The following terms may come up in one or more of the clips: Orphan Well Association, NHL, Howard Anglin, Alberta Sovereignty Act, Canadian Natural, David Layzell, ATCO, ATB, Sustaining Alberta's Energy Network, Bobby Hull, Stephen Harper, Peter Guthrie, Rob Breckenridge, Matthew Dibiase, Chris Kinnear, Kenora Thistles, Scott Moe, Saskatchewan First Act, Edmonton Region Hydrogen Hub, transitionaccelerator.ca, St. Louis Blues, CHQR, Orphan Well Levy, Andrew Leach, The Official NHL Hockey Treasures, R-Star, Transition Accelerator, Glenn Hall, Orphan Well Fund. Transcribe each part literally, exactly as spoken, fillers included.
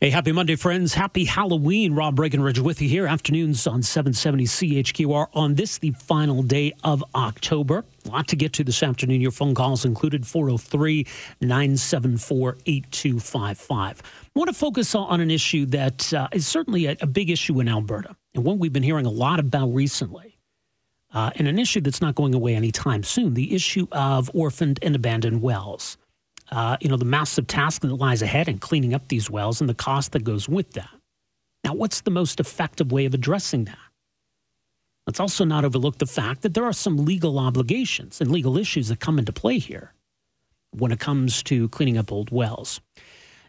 Hey, happy Monday, friends. Happy Halloween. Rob Breckenridge with you here. Afternoons on seven seventy C H Q R on this, the final day of October. A lot to get to this afternoon. Your phone calls included four oh three, nine seven four, eight two five five. I want to focus on an issue that uh, is certainly a, a big issue in Alberta and one we've been hearing a lot about recently, uh, and an issue that's not going away anytime soon, the issue of orphaned and abandoned wells. Uh, you know, the massive task that lies ahead in cleaning up these wells and the cost that goes with that. Now, what's the most effective way of addressing that? Let's also not overlook the fact that there are some legal obligations and legal issues that come into play here when it comes to cleaning up old wells.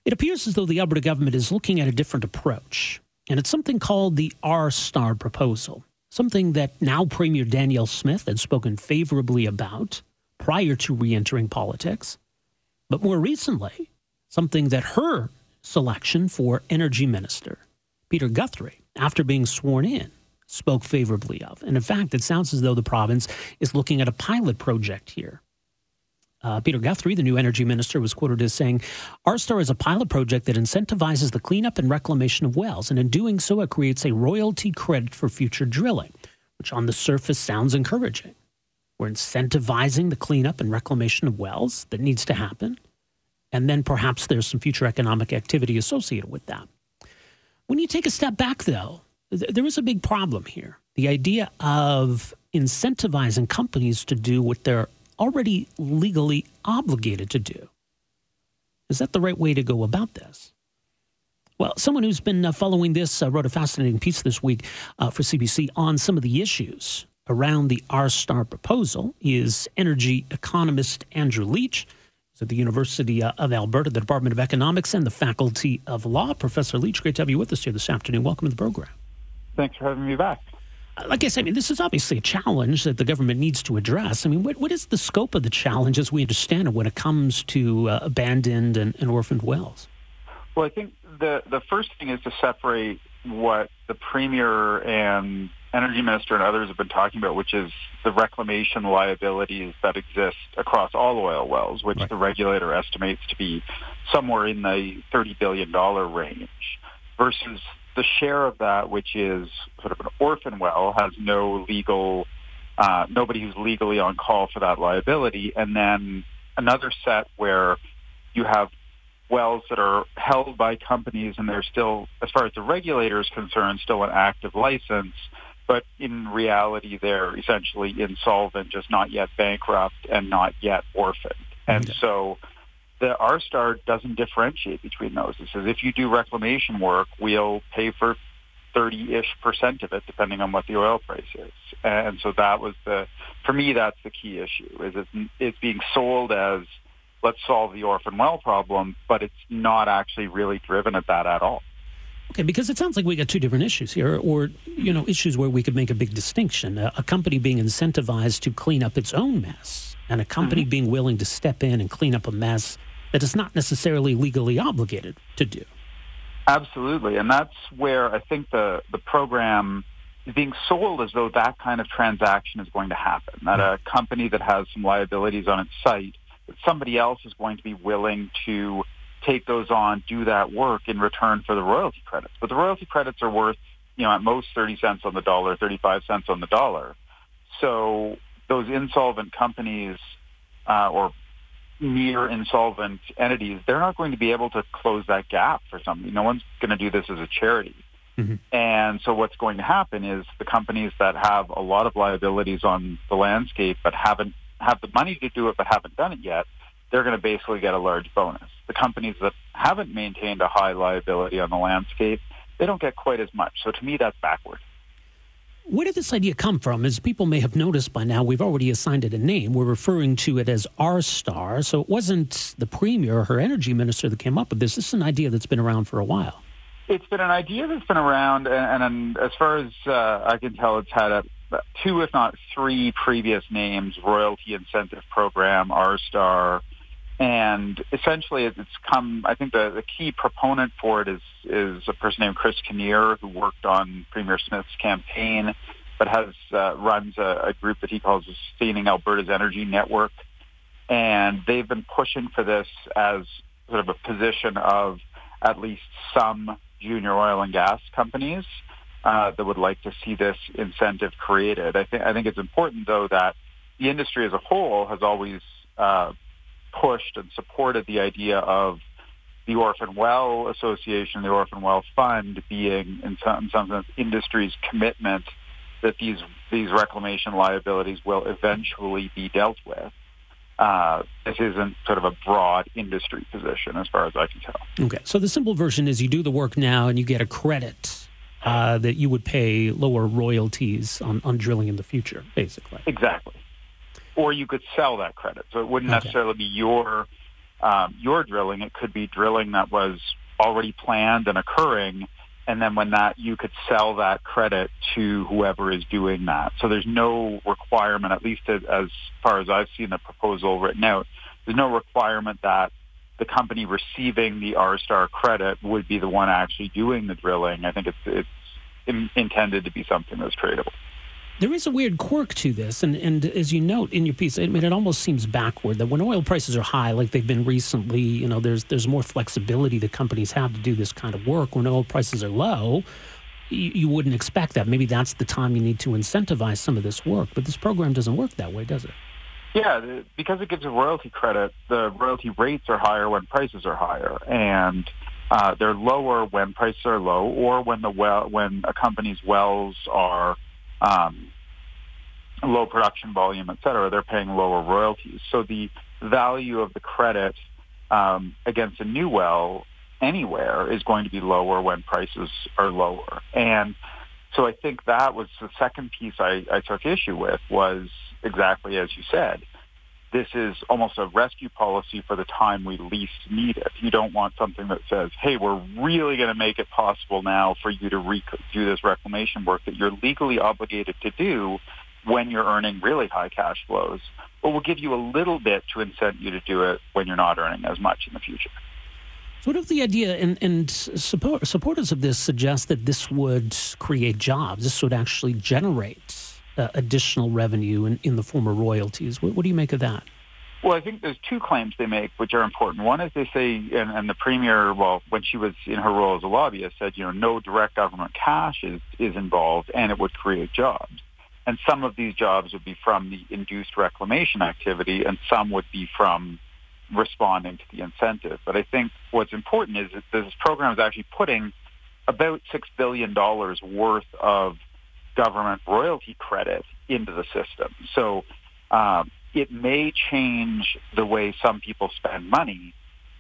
It appears as though the Alberta government is looking at a different approach, and it's something called the R-Star proposal, something that now Premier Danielle Smith had spoken favorably about prior to re-entering politics. But more recently, something that her selection for energy minister, Peter Guthrie, after being sworn in, spoke favorably of. And in fact, it sounds as though the province is looking at a pilot project here. Uh, Peter Guthrie, the new energy minister, was quoted as saying, R-Star is a pilot project that incentivizes the cleanup and reclamation of wells. And in doing so, it creates a royalty credit for future drilling, which on the surface sounds encouraging. We're incentivizing the cleanup and reclamation of wells that needs to happen. And then perhaps there's some future economic activity associated with that. When you take a step back, though, th- there is a big problem here. The idea of incentivizing companies to do what they're already legally obligated to do. Is that the right way to go about this? Well, someone who's been uh, following this uh, wrote a fascinating piece this week uh, for C B C on some of the issues around the R-Star proposal. Is energy economist Andrew Leach. He's at the University of Alberta, the Department of Economics, and the Faculty of Law. Professor Leach, great to have you with us here this afternoon. Welcome to the program. Thanks for having me back. Like I said, I mean, this is obviously a challenge that the government needs to address. I mean, what, what is the scope of the challenge as we understand it when it comes to uh, abandoned and, and orphaned wells? Well, I think the, the first thing is to separate what the Premier and Energy Minister and others have been talking about, which is the reclamation liabilities that exist across all oil wells, which right. the regulator estimates to be somewhere in the thirty billion dollars range, versus the share of that, which is sort of an orphan well, has no legal, uh, nobody who's legally on call for that liability, and then another set where you have wells that are held by companies and they're still, as far as the regulator is concerned, still an active license, but in reality, they're essentially insolvent, just not yet bankrupt and not yet orphaned. And yeah. so the R-Star doesn't differentiate between those. It says if you do reclamation work, we'll pay for thirty-ish percent of it, depending on what the oil price is. And so that was the, for me, that's the key issue, is it's, it's being sold as let's solve the orphan well problem, but it's not actually really driven at that at all. Okay, because it sounds like we got two different issues here, or, you know, issues where we could make a big distinction. A, a company being incentivized to clean up its own mess, and a company mm-hmm. being willing to step in and clean up a mess that it's not necessarily legally obligated to do. Absolutely, and that's where I think the, the program is being sold as though that kind of transaction is going to happen, that mm-hmm. a company that has some liabilities on its site, that somebody else is going to be willing to take those on, do that work in return for the royalty credits. But the royalty credits are worth, you know, at most thirty cents on the dollar, thirty-five cents on the dollar. So those insolvent companies uh, or near insolvent entities, they're not going to be able to close that gap for something. No one's going to do this as a charity. Mm-hmm. And so what's going to happen is the companies that have a lot of liabilities on the landscape but haven't have the money to do it but haven't done it yet, they're going to basically get a large bonus. The companies that haven't maintained a high liability on the landscape, they don't get quite as much. So to me, that's backward. Where did this idea come from? As people may have noticed by now, we've already assigned it a name. We're referring to it as R-Star. So it wasn't the Premier or her energy minister that came up with this. This is an idea that's been around for a while. It's been an idea that's been around, and, and as far as uh, I can tell, it's had a, two, if not three, previous names: Royalty Incentive Program, R-Star, and essentially it's come. I think the, the key proponent for it is is a person named Chris Kinnear, who worked on Premier Smith's campaign, but has uh, runs a, a group that he calls the Sustaining Alberta's Energy Network, and they've been pushing for this as sort of a position of at least some junior oil and gas companies uh, that would like to see this incentive created. I, th- I think it's important, though, that the industry as a whole has always uh, pushed and supported the idea of the Orphan Well Association, the Orphan Well Fund, being, in some sense, industry's commitment that these these reclamation liabilities will eventually be dealt with. Uh, this isn't sort of a broad industry position, as far as I can tell. Okay, so the simple version is you do the work now and you get a credit uh, that you would pay lower royalties on, on drilling in the future, basically. Exactly. Or you could sell that credit. So it wouldn't okay. necessarily be your um, your drilling. It could be drilling that was already planned and occurring, and then when that, you could sell that credit to whoever is doing that. So there's no requirement, at least as far as I've seen the proposal written out, there's no requirement that the company receiving the R-Star credit would be the one actually doing the drilling. I think it's, it's in, intended to be something that's tradable. There is a weird quirk to this, and, and as you note in your piece, I mean, it almost seems backward that when oil prices are high, like they've been recently, you know, there's there's more flexibility that companies have to do this kind of work. When oil prices are low, you, you wouldn't expect that. Maybe that's the time you need to incentivize some of this work, but this program doesn't work that way, does it? Yeah, because it gives a royalty credit, the royalty rates are higher when prices are higher, and uh, they're lower when prices are low or when the well, when a company's wells are Um, low production volume, et cetera, they're paying lower royalties. So the value of the credit um, against a new well anywhere is going to be lower when prices are lower. And so I think that was the second piece I, I took issue with, was exactly as you said. This is almost a rescue policy for the time we least need it. You don't want something that says, hey, we're really going to make it possible now for you to rec- do this reclamation work that you're legally obligated to do when you're earning really high cash flows, but we'll give you a little bit to incent you to do it when you're not earning as much in the future. What if the idea, and, and support, supporters of this suggest that this would create jobs, this would actually generate Uh, additional revenue in, in the form of royalties. What, what do you make of that? Well, I think there's two claims they make, which are important. One is they say, and, and the Premier, well, when she was in her role as a lobbyist, said, you know, no direct government cash is, is involved and it would create jobs. And some of these jobs would be from the induced reclamation activity and some would be from responding to the incentive. But I think what's important is that this program is actually putting about six billion dollars worth of government royalty credit into the system. So um, it may change the way some people spend money,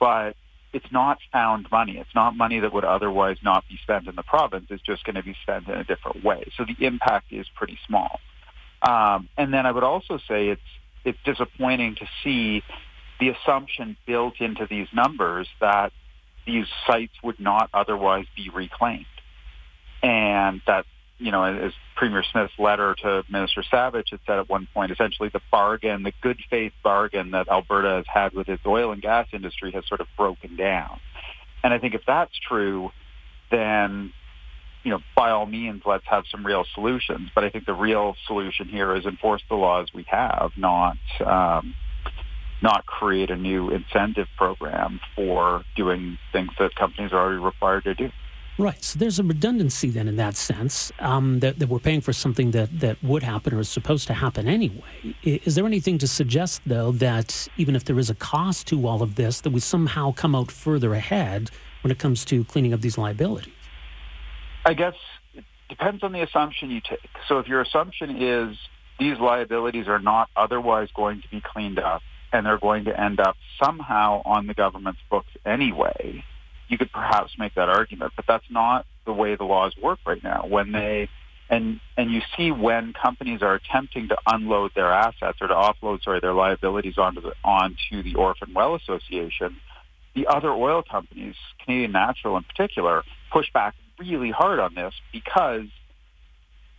but it's not found money. It's not money that would otherwise not be spent in the province. It's just going to be spent in a different way. So the impact is pretty small. Um, and then I would also say it's it's disappointing to see the assumption built into these numbers that these sites would not otherwise be reclaimed. And that, you know, as Premier Smith's letter to Minister Savage had said at one point, essentially the bargain, the good faith bargain that Alberta has had with its oil and gas industry has sort of broken down. And I think if that's true, then, you know, by all means, let's have some real solutions. But I think the real solution here is enforce the laws we have, not um, not create a new incentive program for doing things that companies are already required to do. Right, so there's a redundancy then in that sense, um, that, that we're paying for something that, that would happen or is supposed to happen anyway. Is there anything to suggest, though, that even if there is a cost to all of this, that we somehow come out further ahead when it comes to cleaning up these liabilities? I guess it depends on the assumption you take. So if your assumption is these liabilities are not otherwise going to be cleaned up and they're going to end up somehow on the government's books anyway, you could perhaps make that argument, but that's not the way the laws work right now. When they, and and you see when companies are attempting to unload their assets or to offload, sorry, their liabilities onto the, onto the Orphan Well Association, the other oil companies, Canadian Natural in particular, push back really hard on this because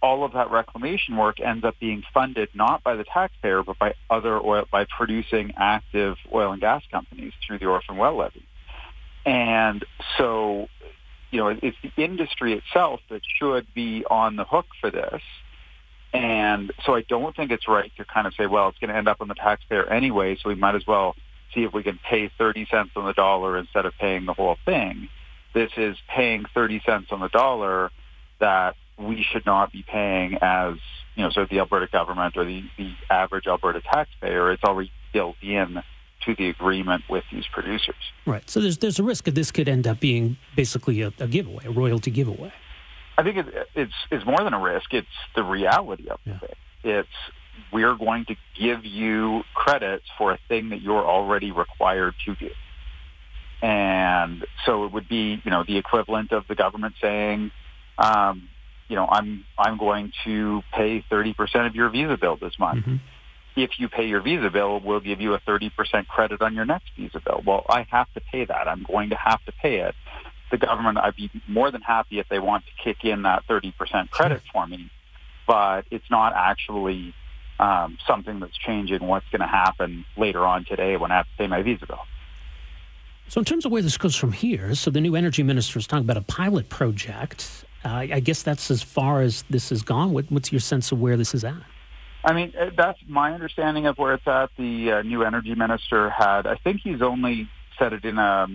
all of that reclamation work ends up being funded not by the taxpayer, but by other oil, by producing active oil and gas companies through the Orphan Well Levy. And so, you know, it's the industry itself that should be on the hook for this. And so I don't think it's right to kind of say, well, it's going to end up on the taxpayer anyway, so we might as well see if we can pay thirty cents on the dollar instead of paying the whole thing. This is paying thirty cents on the dollar that we should not be paying as, you know, sort of the Alberta government or the, the average Alberta taxpayer. It's already built in to the agreement with these producers. Right. So there's there's a risk that this could end up being basically a, a giveaway, a royalty giveaway. I think it, it's it's more than a risk. It's the reality of the thing. It's we're going to give you credits for a thing that you're already required to do. And so it would be, you know, the equivalent of the government saying, um, you know, I'm I'm going to pay thirty percent of your visa bill this month. Mm-hmm. If you pay your visa bill, we'll give you a thirty percent credit on your next visa bill. Well, I have to pay that. I'm going to have to pay it. The government, I'd be more than happy if they want to kick in that thirty percent credit for me, but it's not actually um, something that's changing what's going to happen later on today when I have to pay my visa bill. So in terms of where this goes from here, so the new energy minister is talking about a pilot project. Uh, I guess that's as far as this has gone. What, what's your sense of where this is at? I mean, that's my understanding of where it's at. The uh, new energy minister had, I think he's only said it in a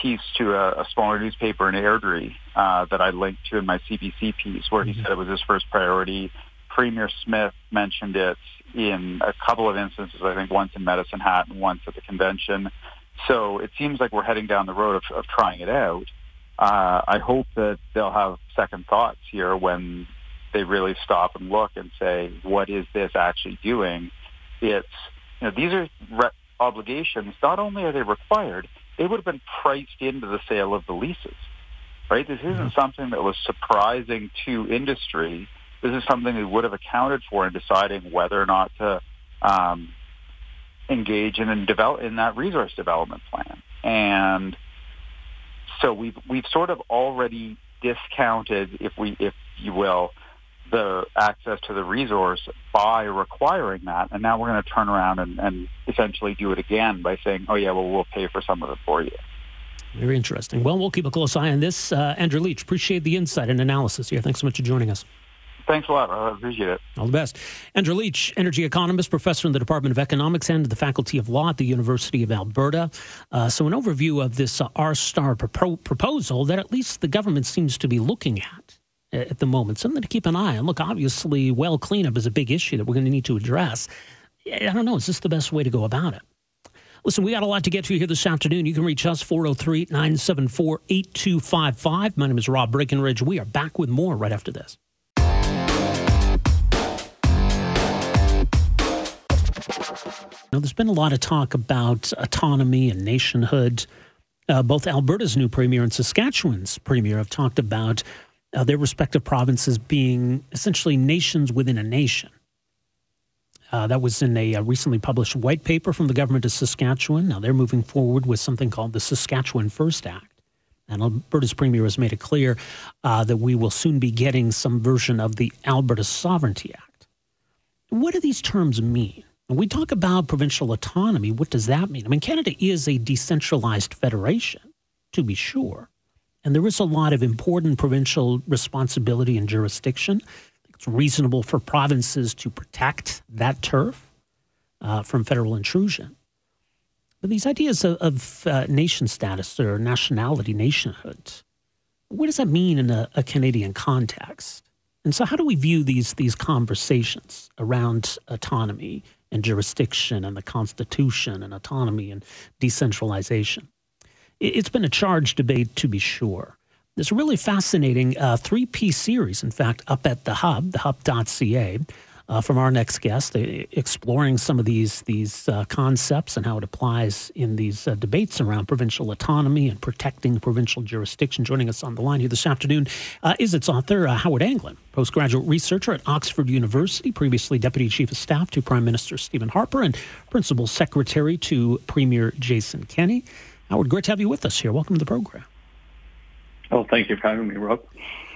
piece to a, a smaller newspaper in Airdrie uh, that I linked to in my C B C piece, where he mm-hmm. said it was his first priority. Premier Smith mentioned it in a couple of instances, I think once in Medicine Hat and once at the convention. So it seems like we're heading down the road of, of trying it out. Uh, I hope that they'll have second thoughts here when they really stop and look and say, what is this actually doing? It's, you know, these are re- obligations. Not only are they required, they would have been priced into the sale of the leases, right? This isn't something that was surprising to industry. This is something they would have accounted for in deciding whether or not to um, engage in and develop in that resource development plan. And so we've we've sort of already discounted, if we, if you will, the access to the resource by requiring that, and now we're going to turn around and, and essentially do it again by saying, oh yeah, well, we'll pay for some of it for you. Very interesting. Well, we'll keep a close eye on this. Uh, Andrew Leach, appreciate the insight and analysis here. Thanks so much for joining us. Thanks a lot. I appreciate it. All the best. Andrew Leach, energy economist, professor in the Department of Economics and the Faculty of Law at the University of Alberta. Uh, so an overview of this uh, R-Star pro- proposal that at least the government seems to be looking at at the moment. Something to keep an eye on. Look, obviously, well cleanup is a big issue that we're going to need to address. I don't know. Is this the best way to go about it? Listen, we got a lot to get to here this afternoon. You can reach us, four oh three, nine seven four, eight two five five. My name is Rob Breckenridge. We are back with more right after this. Now, there's been a lot of talk about autonomy and nationhood. Uh, both Alberta's new premier and Saskatchewan's premier have talked about Uh, their respective provinces being essentially nations within a nation. Uh, that was in a, a recently published white paper from the government of Saskatchewan. Now they're moving forward with something called the Saskatchewan First Act. And Alberta's premier has made it clear uh, that we will soon be getting some version of the Alberta Sovereignty Act. What do these terms mean? When we talk about provincial autonomy, what does that mean? I mean, Canada is a decentralized federation, to be sure. And there is a lot of important provincial responsibility and jurisdiction. It's reasonable for provinces to protect that turf uh, from federal intrusion. But these ideas of, of uh, nation status or nationality, nationhood, what does that mean in a, a Canadian context? And so how do we view these, these conversations around autonomy and jurisdiction and the Constitution and autonomy and decentralization? It's been a charged debate, to be sure. There's a really fascinating uh, three-piece series, in fact, up at The Hub, the hub dot c a, uh, from our next guest, uh, exploring some of these, these uh, concepts and how it applies in these uh, debates around provincial autonomy and protecting provincial jurisdiction. Joining us on the line here this afternoon uh, is its author, uh, Howard Anglin, postgraduate researcher at Oxford University, previously Deputy Chief of Staff to Prime Minister Stephen Harper and Principal Secretary to Premier Jason Kenney. Howard, great to have you with us here. Welcome to the program. Oh, thank you for having me, Rob.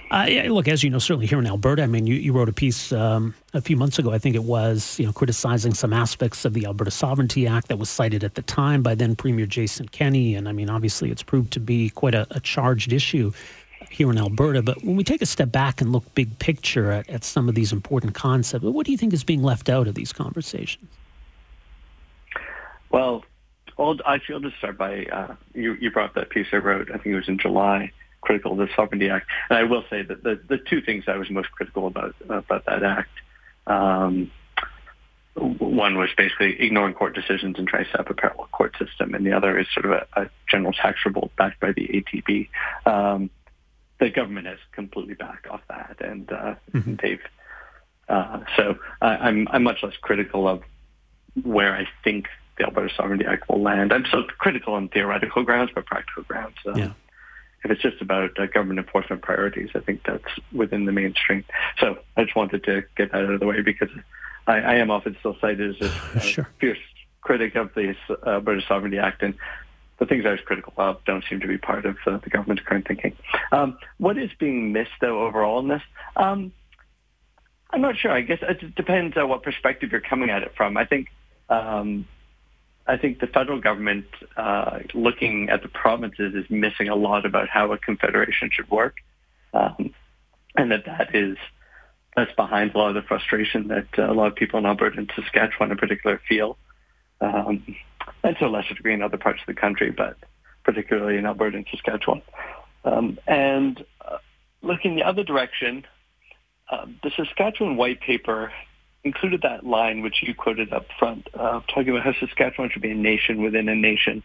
Uh, yeah, look, as you know, certainly here in Alberta, I mean, you, you wrote a piece um, a few months ago, I think it was, you know, criticizing some aspects of the Alberta Sovereignty Act that was cited at the time by then Premier Jason Kenney. And I mean, obviously, it's proved to be quite a, a charged issue here in Alberta. But when we take a step back and look big picture at, at some of these important concepts, what do you think is being left out of these conversations? Well, I'll, actually, I'll just start by, uh, you, you brought up that piece I wrote, I think it was in July, critical of the Sovereignty Act. And I will say that the, the two things I was most critical about about that act, um, one was basically ignoring court decisions and trying to set up a parallel court system, and the other is sort of a, a general tax revolt backed by the A T B. Um, the government has completely backed off that, and uh, mm-hmm. they've uh, so I, I'm I'm much less critical of where I think the Alberta Sovereignty Act will land. I'm so critical on theoretical grounds, but practical grounds. Uh, yeah. If it's just about uh, government enforcement priorities, I think that's within the mainstream. So I just wanted to get that out of the way because I, I am often still cited as a, sure. a fierce critic of the uh, Alberta Sovereignty Act, and the things I was critical of don't seem to be part of uh, the government's current thinking. Um, what is being missed, though, overall in this? Um, I'm not sure. I guess it depends on what perspective you're coming at it from. I think... Um, I think the federal government, uh, looking at the provinces, is missing a lot about how a confederation should work, um, and that that is that's behind a lot of the frustration that uh, a lot of people in Alberta and Saskatchewan, in particular, feel, um, and to a lesser degree in other parts of the country, but particularly in Alberta and Saskatchewan. Um, and uh, looking the other direction, uh, the Saskatchewan White Paper included that line which you quoted up front, uh, talking about how Saskatchewan should be a nation within a nation.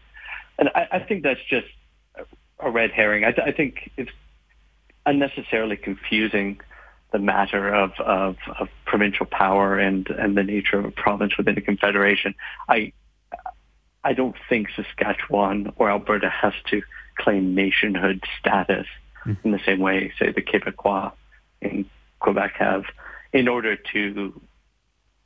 And I, I think that's just a red herring. I, th- I think it's unnecessarily confusing the matter of, of, of provincial power and, and the nature of a province within a confederation. I, I don't think Saskatchewan or Alberta has to claim nationhood status mm. in the same way, say, the Quebecois in Quebec have, in order to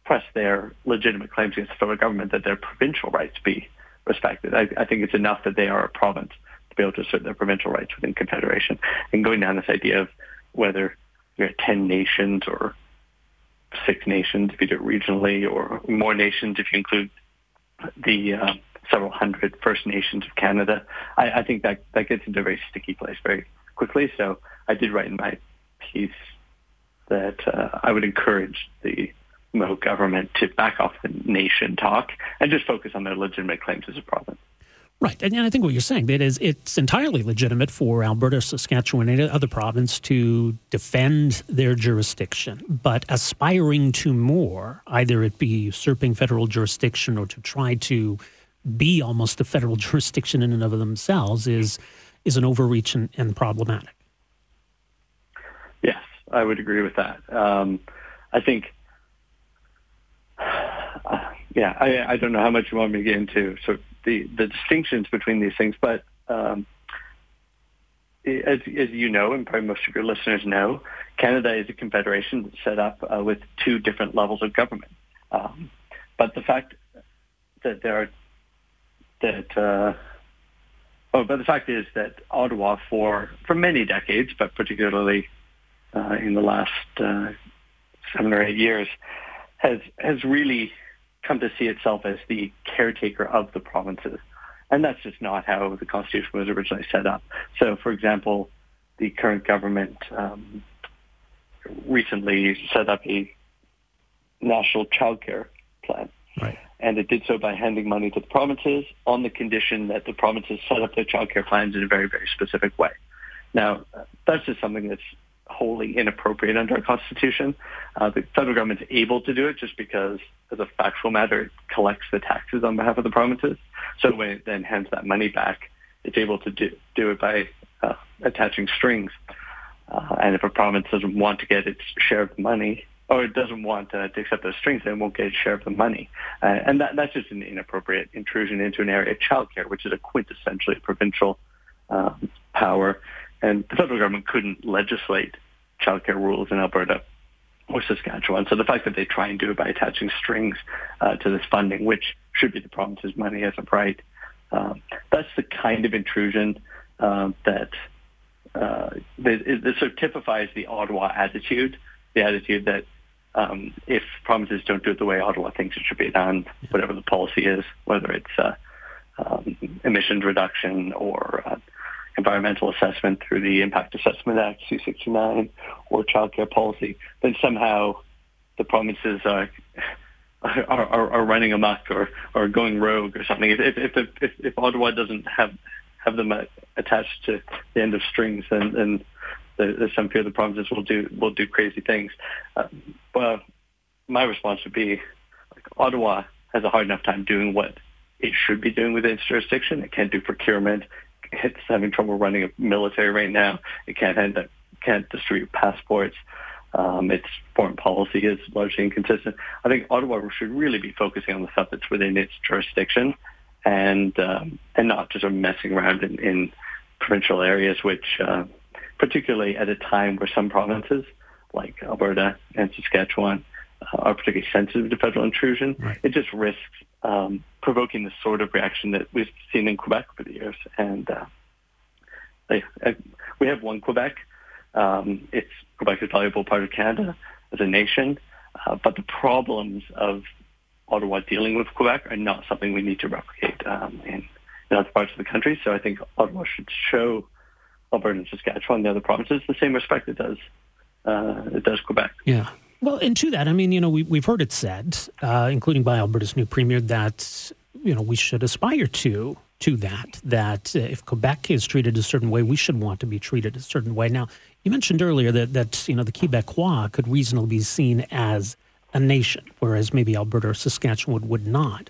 press their legitimate claims against the federal government that their provincial rights be respected. I, I think it's enough that they are a province to be able to assert their provincial rights within confederation. And going down this idea of whether there are ten nations or six nations if you do it regionally, or more nations if you include the uh, several hundred First Nations of Canada, I, I think that, that gets into a very sticky place very quickly. So I did write in my piece that uh, I would encourage the Moe government to back off the nation talk and just focus on their legitimate claims as a province. Right, and, and I think what you're saying that is it's entirely legitimate for Alberta, Saskatchewan, and other provinces to defend their jurisdiction, but aspiring to more, either it be usurping federal jurisdiction or to try to be almost a federal jurisdiction in and of themselves, is is an overreach and, and problematic. Yes, I would agree with that. Um, I think. Uh, yeah, I, I don't know how much you want me to get into sort of the, the distinctions between these things, but um, as, as you know, and probably most of your listeners know, Canada is a confederation that's set up uh, with two different levels of government. Um, but the fact that there are that uh, oh, but the fact is that Ottawa, for for many decades, but particularly uh, in the last uh, seven or eight years. Has has really come to see itself as the caretaker of the provinces. And that's just not how the Constitution was originally set up. So, for example, the current government um, recently set up a national childcare plan. Right. And it did so by handing money to the provinces on the condition that the provinces set up their childcare plans in a very, very specific way. Now, that's just something that's wholly inappropriate under our Constitution. Uh, the federal government's able to do it just because, as a factual matter, it collects the taxes on behalf of the provinces. So when it then hands that money back, it's able to do, do it by uh, attaching strings. Uh, and if a province doesn't want to get its share of the money, or it doesn't want uh, to accept those strings, then it won't get its share of the money. Uh, and that, that's just an inappropriate intrusion into an area of childcare, which is a quintessentially provincial um, power. And the federal government couldn't legislate childcare rules in Alberta or Saskatchewan. So the fact that they try and do it by attaching strings uh, to this funding, which should be the province's money as of right, um, that's the kind of intrusion um, that, uh, that, is, that sort of typifies the Ottawa attitude, the attitude that um, if provinces don't do it the way Ottawa thinks it should be done, whatever the policy is, whether it's uh, um, emissions reduction or uh, environmental assessment through the Impact Assessment Act, two sixty-nine, or childcare policy, then somehow the provinces are are, are, are running amok or, or going rogue or something. If if if, if, if Ottawa doesn't have, have them attached to the end of strings, then, then there's some fear the provinces will do will do crazy things. Uh, but my response would be, like, Ottawa has a hard enough time doing what it should be doing within its jurisdiction. It can't do procurement. It's having trouble running a military right now. It can't end up, can't distribute passports. Um, its foreign policy is largely inconsistent. I think Ottawa should really be focusing on the stuff that's within its jurisdiction, and um, and not just messing around in, in provincial areas, which, uh, particularly at a time where some provinces like Alberta and Saskatchewan uh, are particularly sensitive to federal intrusion, right. It just risks um, provoking the sort of reaction that we've seen in Quebec over the years. And uh, I, I, we have one Quebec. Um, it's Quebec is a valuable part of Canada as a nation, uh, but the problems of Ottawa dealing with Quebec are not something we need to replicate um, in, in other parts of the country. So I think Ottawa should show Alberta and Saskatchewan and the other provinces the same respect it does uh, it does Quebec. Yeah. Well, and to that, I mean, you know, we, we've heard it said, uh, including by Alberta's new premier, that, you know, we should aspire to to that, that if Quebec is treated a certain way, we should want to be treated a certain way. Now, you mentioned earlier that, that you know, the Quebecois could reasonably be seen as a nation, whereas maybe Alberta or Saskatchewan would not.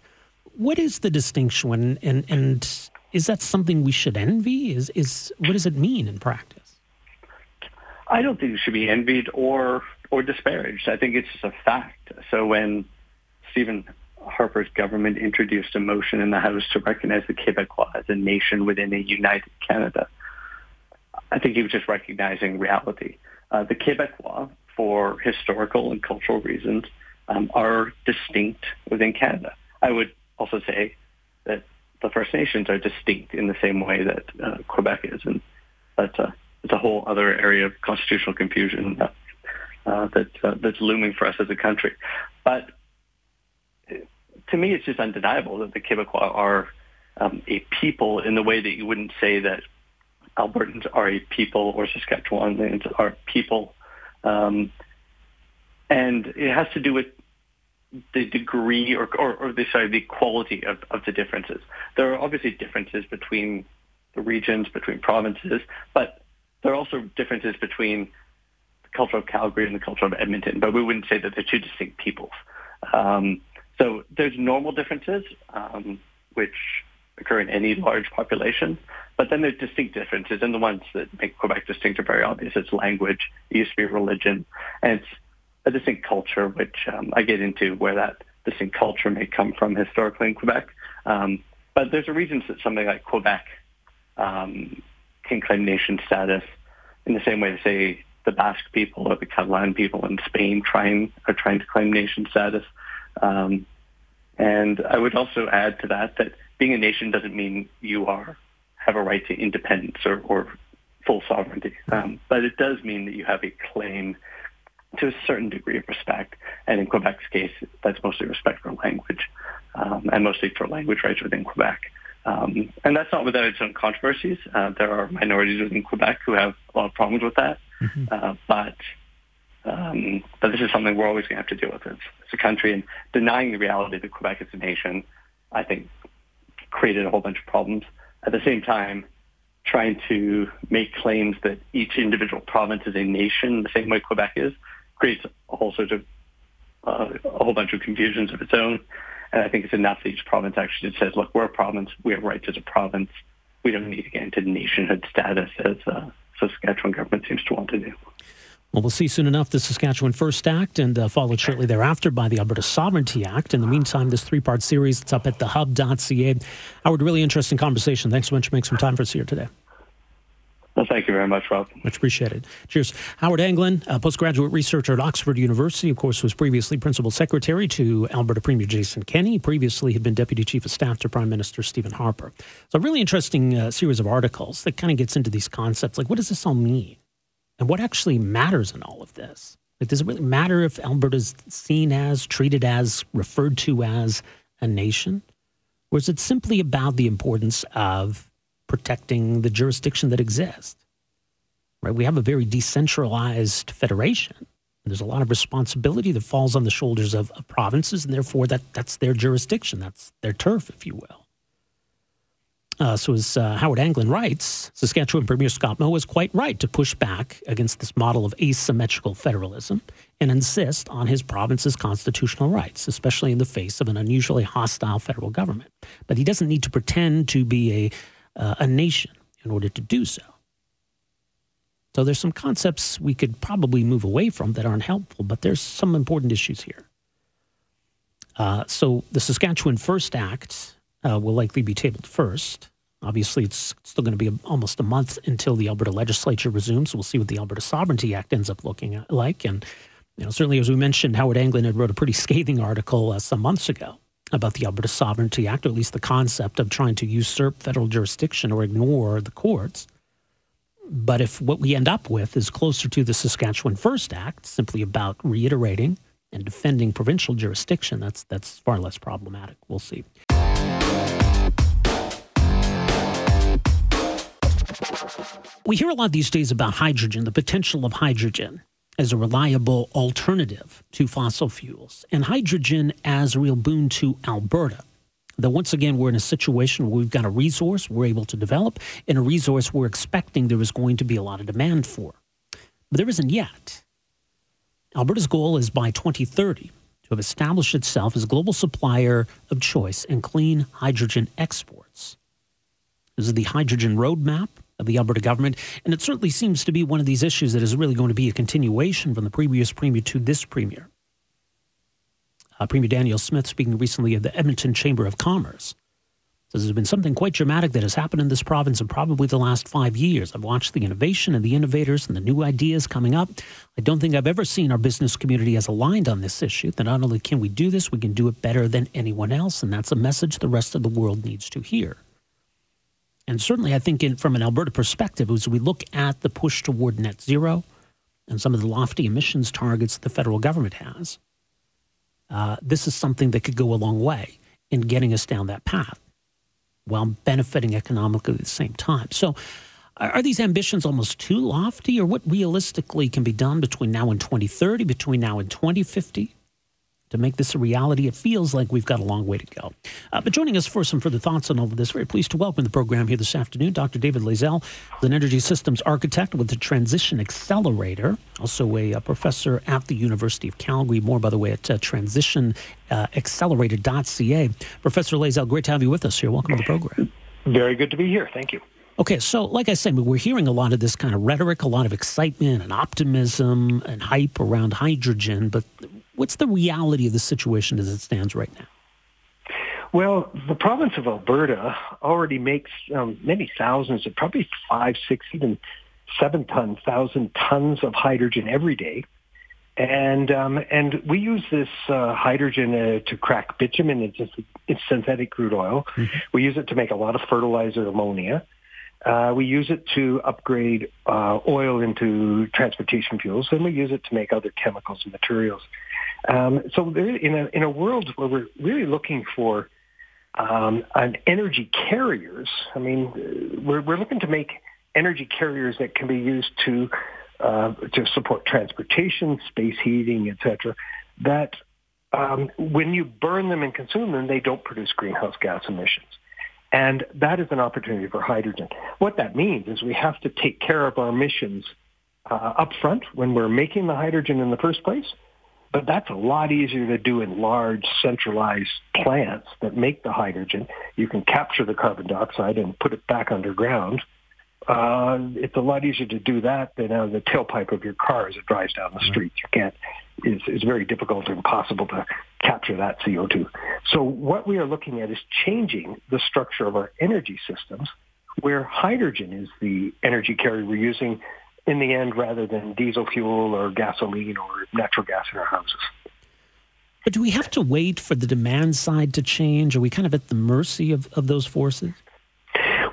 What is the distinction, and, and, and is that something we should envy? Is is what does it mean in practice? I don't think it should be envied or or disparaged. I think it's just a fact. So when Stephen Harper's government introduced a motion in the House to recognize the Quebecois as a nation within a united Canada, I think he was just recognizing reality. Uh, the Quebecois, for historical and cultural reasons, um, are distinct within Canada. I would also say that the First Nations are distinct in the same way that uh, Quebec is, and that's a, that's a whole other area of constitutional confusion that, uh, that uh, that's looming for us as a country. But to me, it's just undeniable that the Quebecois are um, a people in the way that you wouldn't say that Albertans are a people or Saskatchewanans are people. Um, and it has to do with the degree or, or, or the, sorry, the quality of, of the differences. There are obviously differences between the regions, between provinces, but there are also differences between the culture of Calgary and the culture of Edmonton, but we wouldn't say that they're two distinct peoples. Um, so there's normal differences, um, which occur in any large population, but then there's distinct differences, and the ones that make Quebec distinct are very obvious. It's language, it used to be religion, and it's a distinct culture, which um, I get into where that distinct culture may come from historically in Quebec. Um, but there's a reason that something like Quebec um, can claim nation status in the same way that, say, the Basque people or the Catalan people in Spain trying are trying to claim nation status. Um, and I would also add to that that being a nation doesn't mean you are have a right to independence or, or full sovereignty, um, but it does mean that you have a claim to a certain degree of respect. And in Quebec's case, that's mostly respect for language, um, and mostly for language rights within Quebec. Um, and that's not without its own controversies. Uh, there are minorities within Quebec who have a lot of problems with that. Mm-hmm. Uh, but um, but this is something we're always going to have to deal with as a country. And denying the reality that Quebec is a nation, I think, created a whole bunch of problems. At the same time, trying to make claims that each individual province is a nation the same way Quebec is creates a whole sort of uh, a whole bunch of confusions of its own, and I think it's enough that each province actually says, "Look, we're a province. We have rights as a province. We don't need to get into nationhood status as uh, Saskatchewan government seems to want to do." Well, we'll see soon enough the Saskatchewan First Act, and uh, followed shortly thereafter by the Alberta Sovereignty Act. In the meantime, this three-part series, it's up at thehub.ca. Howard, really interesting conversation. Thanks so much for making some time for us here today. Well, thank you very much, Rob. Much appreciated. Cheers. Howard Anglin, a postgraduate researcher at Oxford University, of course, was previously Principal Secretary to Alberta Premier Jason Kenney. Previously had been Deputy Chief of Staff to Prime Minister Stephen Harper. So a really interesting uh, series of articles that kind of gets into these concepts. Like, what does this all mean? And what actually matters in all of this? Like, does it really matter if Alberta's seen as, treated as, referred to as a nation? Or is it simply about the importance of protecting the jurisdiction that exists, right? We have a very decentralized federation. There's a lot of responsibility that falls on the shoulders of, of provinces, and therefore that that's their jurisdiction. That's their turf, if you will. Uh, so as uh, Howard Anglin writes, Saskatchewan Premier Scott Moe is quite right to push back against this model of asymmetrical federalism and insist on his province's constitutional rights, especially in the face of an unusually hostile federal government. But he doesn't need to pretend to be a Uh, a nation in order to do so. So there's some concepts we could probably move away from that aren't helpful, but there's some important issues here. Uh, so the Saskatchewan First Act uh, will likely be tabled first. Obviously, it's still going to be a, almost a month until the Alberta legislature resumes. We'll see what the Alberta Sovereignty Act ends up looking like. And you know, certainly, as we mentioned, Howard Anglin had wrote a pretty scathing article uh, some months ago about the Alberta Sovereignty Act, or at least the concept of trying to usurp federal jurisdiction or ignore the courts. But if what we end up with is closer to the Saskatchewan First Act, simply about reiterating and defending provincial jurisdiction, that's that's far less problematic. We'll see. We hear a lot these days about hydrogen, the potential of hydrogen as a reliable alternative to fossil fuels, and hydrogen as a real boon to Alberta. Though once again, we're in a situation where we've got a resource we're able to develop, and a resource we're expecting there is going to be a lot of demand for. But there isn't yet. Alberta's goal is by twenty thirty to have established itself as a global supplier of choice in clean hydrogen exports. This is the hydrogen roadmap of the Alberta government, and it certainly seems to be one of these issues that is really going to be a continuation from the previous premier to this premier. Uh, Premier Danielle Smith, speaking recently at the Edmonton Chamber of Commerce, says there's been something quite dramatic that has happened in this province in probably the last five years. I've watched the innovation and the innovators and the new ideas coming up. I don't think I've ever seen our business community as aligned on this issue, that not only can we do this, we can do it better than anyone else, and that's a message the rest of the world needs to hear. And certainly, I think in, from an Alberta perspective, as we look at the push toward net zero and some of the lofty emissions targets the federal government has, uh, this is something that could go a long way in getting us down that path while benefiting economically at the same time. So are, are these ambitions almost too lofty, or what realistically can be done between now and twenty thirty, between now and twenty fifty? To make this a reality, it feels like we've got a long way to go. Uh, but joining us for some further thoughts on all of this, very pleased to welcome the program here this afternoon, Doctor David Layzell, an energy systems architect with the Transition Accelerator, also a, a professor at the University of Calgary. More, by the way, at uh, transition accelerator dot c a. Professor Layzell, great to have you with us here. Welcome to the program. Very good to be here. Thank you. Okay, so like I said, we're hearing a lot of this kind of rhetoric, a lot of excitement and optimism and hype around hydrogen, but what's the reality of the situation as it stands right now? Well, the province of Alberta already makes um, many thousands, of probably five, six, even seven ton, thousand tons of hydrogen every day. And um, and we use this uh, hydrogen uh, to crack bitumen. It's, just, it's synthetic crude oil. Mm-hmm. We use it to make a lot of fertilizer, ammonia. Uh, we use it to upgrade uh, oil into transportation fuels, and we use it to make other chemicals and materials. Um, so in a, in a world where we're really looking for um, an energy carriers, I mean, we're, we're looking to make energy carriers that can be used to uh, to support transportation, space heating, et cetera, that um, when you burn them and consume them, they don't produce greenhouse gas emissions. And that is an opportunity for hydrogen. What that means is we have to take care of our emissions uh, up front when we're making the hydrogen in the first place. But that's a lot easier to do in large centralized plants that make the hydrogen. You can capture the carbon dioxide and put it back underground. Uh, it's a lot easier to do that than out of the tailpipe of your car as it drives down the street. You can't, it's, it's very difficult or impossible to capture that C O two. So what we are looking at is changing the structure of our energy systems where hydrogen is the energy carrier we're using in the end rather than diesel fuel or gasoline or natural gas in our houses. But do we have to wait for the demand side to change? Are we kind of at the mercy of, of those forces?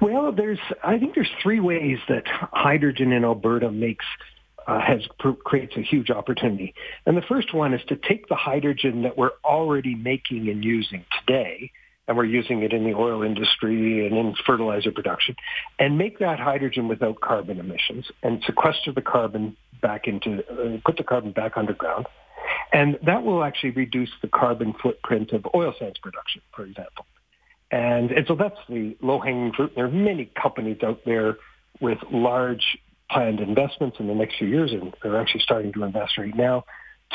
Well, there's I think there's three ways that hydrogen in Alberta makes uh, has creates a huge opportunity. And the first one is to take the hydrogen that we're already making and using today, and we're using it in the oil industry and in fertilizer production, and make that hydrogen without carbon emissions and sequester the carbon back into, uh, put the carbon back underground. And that will actually reduce the carbon footprint of oil sands production, for example. And, and so that's the low-hanging fruit. There are many companies out there with large planned investments in the next few years, and they're actually starting to invest right now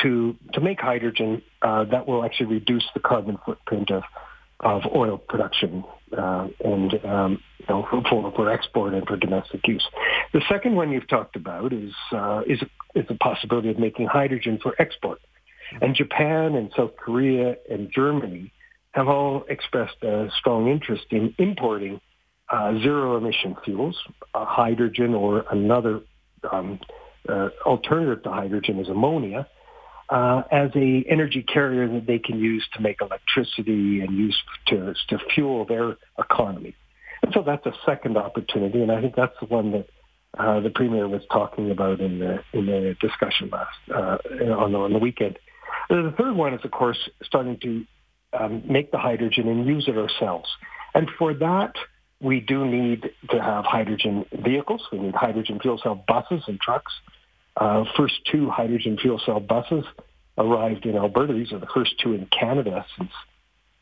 to, to make hydrogen uh, that will actually reduce the carbon footprint of of oil production uh, and um, you know, for, for export and for domestic use. The second one you've talked about is uh, is, is the possibility of making hydrogen for export. And Japan and South Korea and Germany have all expressed a strong interest in importing uh, zero-emission fuels. Uh, hydrogen or another um, uh, alternative to hydrogen is ammonia, Uh, as a energy carrier that they can use to make electricity and use to, to fuel their economy. And so that's a second opportunity, and I think that's the one that uh, the Premier was talking about in the in the discussion last uh, on, the, on the weekend. And the third one is, of course, starting to um, make the hydrogen and use it ourselves. And for that, we do need to have hydrogen vehicles. We need hydrogen fuel cell buses and trucks. Uh, first two hydrogen fuel cell buses arrived in Alberta. These are the first two in Canada since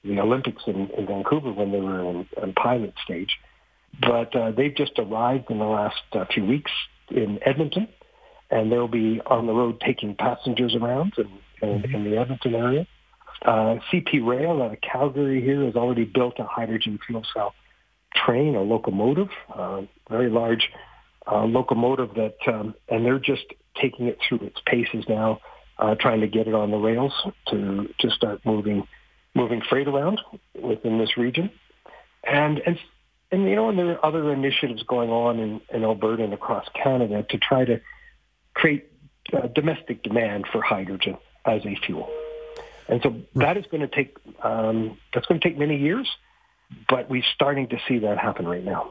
the Olympics in, in Vancouver when they were in, in pilot stage. But uh, they've just arrived in the last uh, few weeks in Edmonton, and they'll be on the road taking passengers around in, in, mm-hmm. in the Edmonton area. Uh, C P Rail out of Calgary here has already built a hydrogen fuel cell train, a locomotive, uh, very large uh, locomotive that, um, and they're just taking it through its paces now, uh, trying to get it on the rails to, to start moving moving freight around within this region. And, and, and you know, and there are other initiatives going on in, in Alberta and across Canada to try to create uh, domestic demand for hydrogen as a fuel. And so that is going to take, um, that's going to take many years, but we're starting to see that happen right now.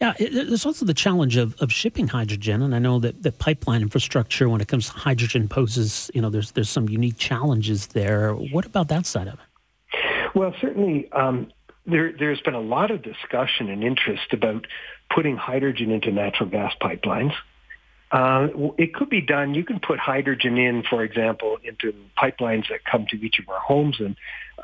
Yeah, there's also the challenge of, of shipping hydrogen, and I know that the pipeline infrastructure, when it comes to hydrogen, poses, you know, there's there's some unique challenges there. What about that side of it? Well, certainly um, there, there's been a lot of discussion and interest about putting hydrogen into natural gas pipelines. Uh, it could be done. You can put hydrogen in, for example, into pipelines that come to each of our homes. And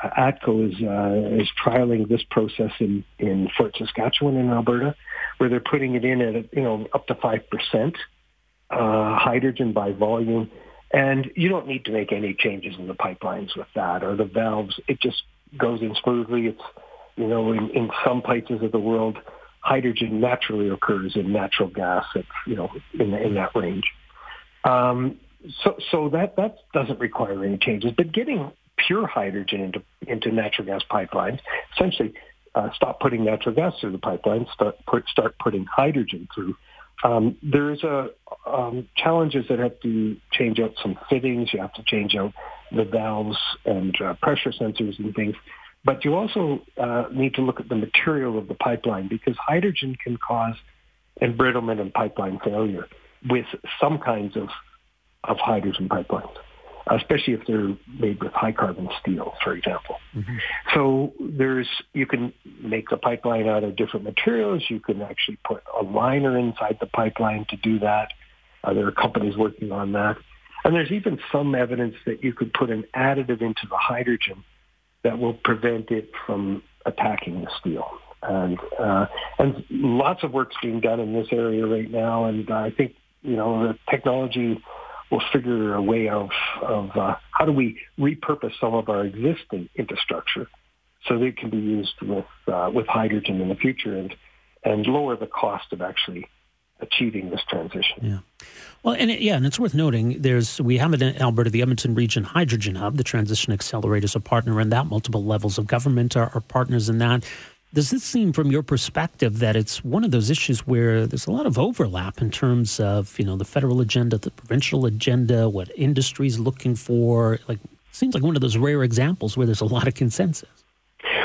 uh, ATCO is uh, is trialing this process in, in Fort Saskatchewan in Alberta, where they're putting it in at, you know, up to five percent uh, hydrogen by volume. And you don't need to make any changes in the pipelines with that or the valves. It just goes in smoothly. It's, you know, in, in some places of the world, hydrogen naturally occurs in natural gas, at, you know, in, in that range. Um, so, so that that doesn't require any changes. But getting pure hydrogen into into natural gas pipelines, essentially, uh, stop putting natural gas through the pipelines, start put, start putting hydrogen through. Um, there's a um, challenges that have to change out some fittings. You have to change out the valves and uh, pressure sensors and things. But you also uh, need to look at the material of the pipeline, because hydrogen can cause embrittlement and pipeline failure with some kinds of, of hydrogen pipelines, especially if they're made with high carbon steel, for example. Mm-hmm. So there's you can make the pipeline out of different materials. You can actually put a liner inside the pipeline to do that. Uh, there are companies working on that. And there's even some evidence that you could put an additive into the hydrogen that will prevent it from attacking the steel. And uh, and lots of work's being done in this area right now, and I think, you know, the technology will figure a way of, of uh, how do we repurpose some of our existing infrastructure so that it can be used with uh, with hydrogen in the future and, and lower the cost of actually achieving this transition. Yeah. Well, and it, yeah, and it's worth noting, there's we have in Alberta the Edmonton Region Hydrogen Hub. The Transition Accelerator is a partner in that. Multiple levels of government are, are partners in that. Does this seem from your perspective that it's one of those issues where there's a lot of overlap in terms of, you know, the federal agenda, the provincial agenda, what industry's looking for? Like, it seems like one of those rare examples where there's a lot of consensus.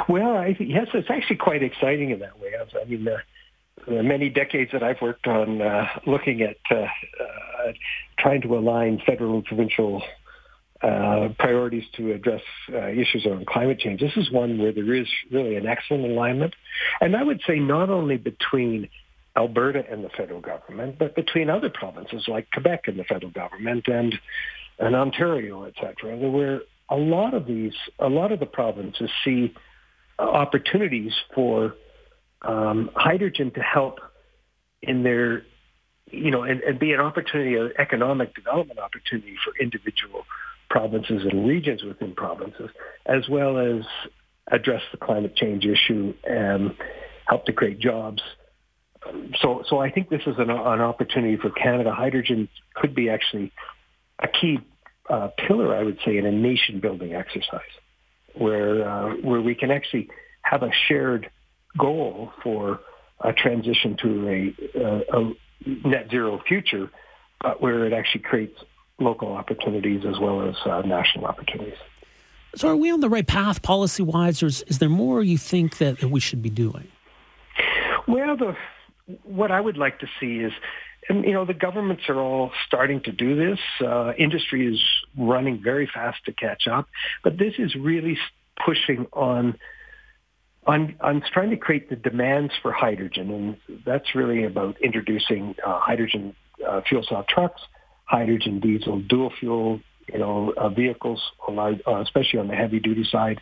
Well, I th- yes, it's actually quite exciting in that way. I mean, the, the many decades that I've worked on uh, looking at uh, uh, trying to align federal and provincial Uh, priorities to address uh, issues around climate change. This is one where there is really an excellent alignment. And I would say not only between Alberta and the federal government, but between other provinces like Quebec and the federal government and, and Ontario, et cetera, where a lot of these, a lot of the provinces see opportunities for um, hydrogen to help in their, you know, and, and be an opportunity, an economic development opportunity for individual provinces and regions within provinces, as well as address the climate change issue and help to create jobs. So so I think this is an, an opportunity for Canada. Hydrogen could be actually a key uh, pillar, I would say, in a nation-building exercise where uh, where we can actually have a shared goal for a transition to a, a, a net-zero future, but where it actually creates local opportunities as well as uh, national opportunities. So are we on the right path policy-wise, or is, is there more you think that, that we should be doing? Well, the, what I would like to see is, you know, the governments are all starting to do this. Uh, industry is running very fast to catch up, but this is really pushing on I'm, I'm trying to create the demands for hydrogen, and that's really about introducing uh, hydrogen uh, fuel cell trucks, hydrogen diesel, dual fuel, you know, uh, vehicles, uh, especially on the heavy duty side.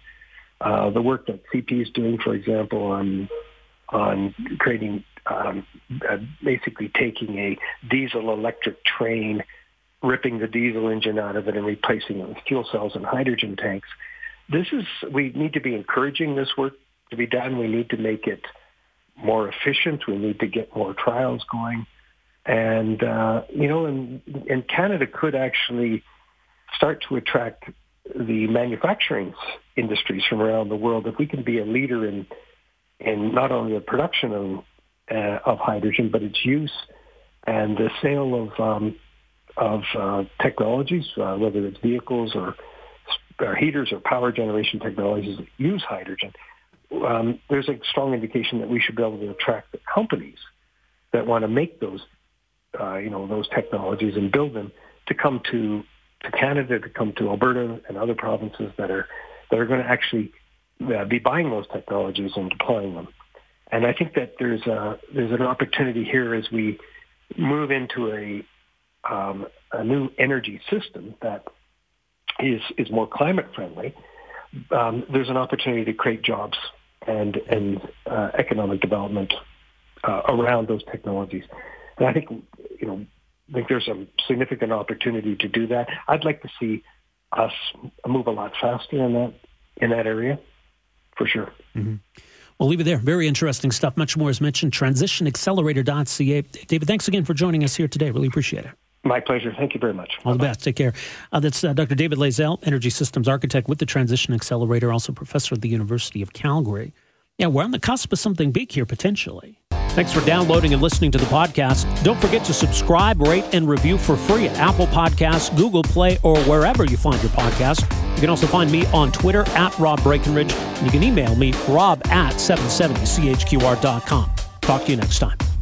Uh, the work that C P is doing, for example, on on creating, um, uh, basically taking a diesel electric train, ripping the diesel engine out of it, and replacing it with fuel cells and hydrogen tanks. This is we need to be encouraging this work to be done. We need to make it more efficient. We need to get more trials going, and uh, you know, and, and Canada could actually start to attract the manufacturing industries from around the world if we can be a leader in in not only the production of uh, of hydrogen, but its use and the sale of um, of uh, technologies, uh, whether it's vehicles or, or heaters or power generation technologies that use hydrogen. Um, there's a strong indication that we should be able to attract the companies that want to make those, uh, you know, those technologies and build them to come to, to Canada, to come to Alberta and other provinces that are that are going to actually uh, be buying those technologies and deploying them. And I think that there's a, there's an opportunity here as we move into a um, a new energy system that is is more climate friendly. Um, there's an opportunity to create jobs and and uh, economic development uh, around those technologies, and I think you know I think there's a significant opportunity to do that. I'd like to see us move a lot faster in that in that area, for sure. Mm-hmm. We'll leave it there. Very interesting stuff. Much more is mentioned. transition accelerator dot c a. David, thanks again for joining us here today. Really appreciate it. My pleasure. Thank you very much. All the best. Take care. Uh, that's uh, Doctor David Layzell, Energy Systems Architect with the Transition Accelerator, also professor at the University of Calgary. Yeah, we're on the cusp of something big here, potentially. Thanks for downloading and listening to the podcast. Don't forget to subscribe, rate, and review for free at Apple Podcasts, Google Play, or wherever you find your podcast. You can also find me on Twitter at Rob Breckenridge. And you can email me, rob at seven seventy c h q r dot com. Talk to you next time.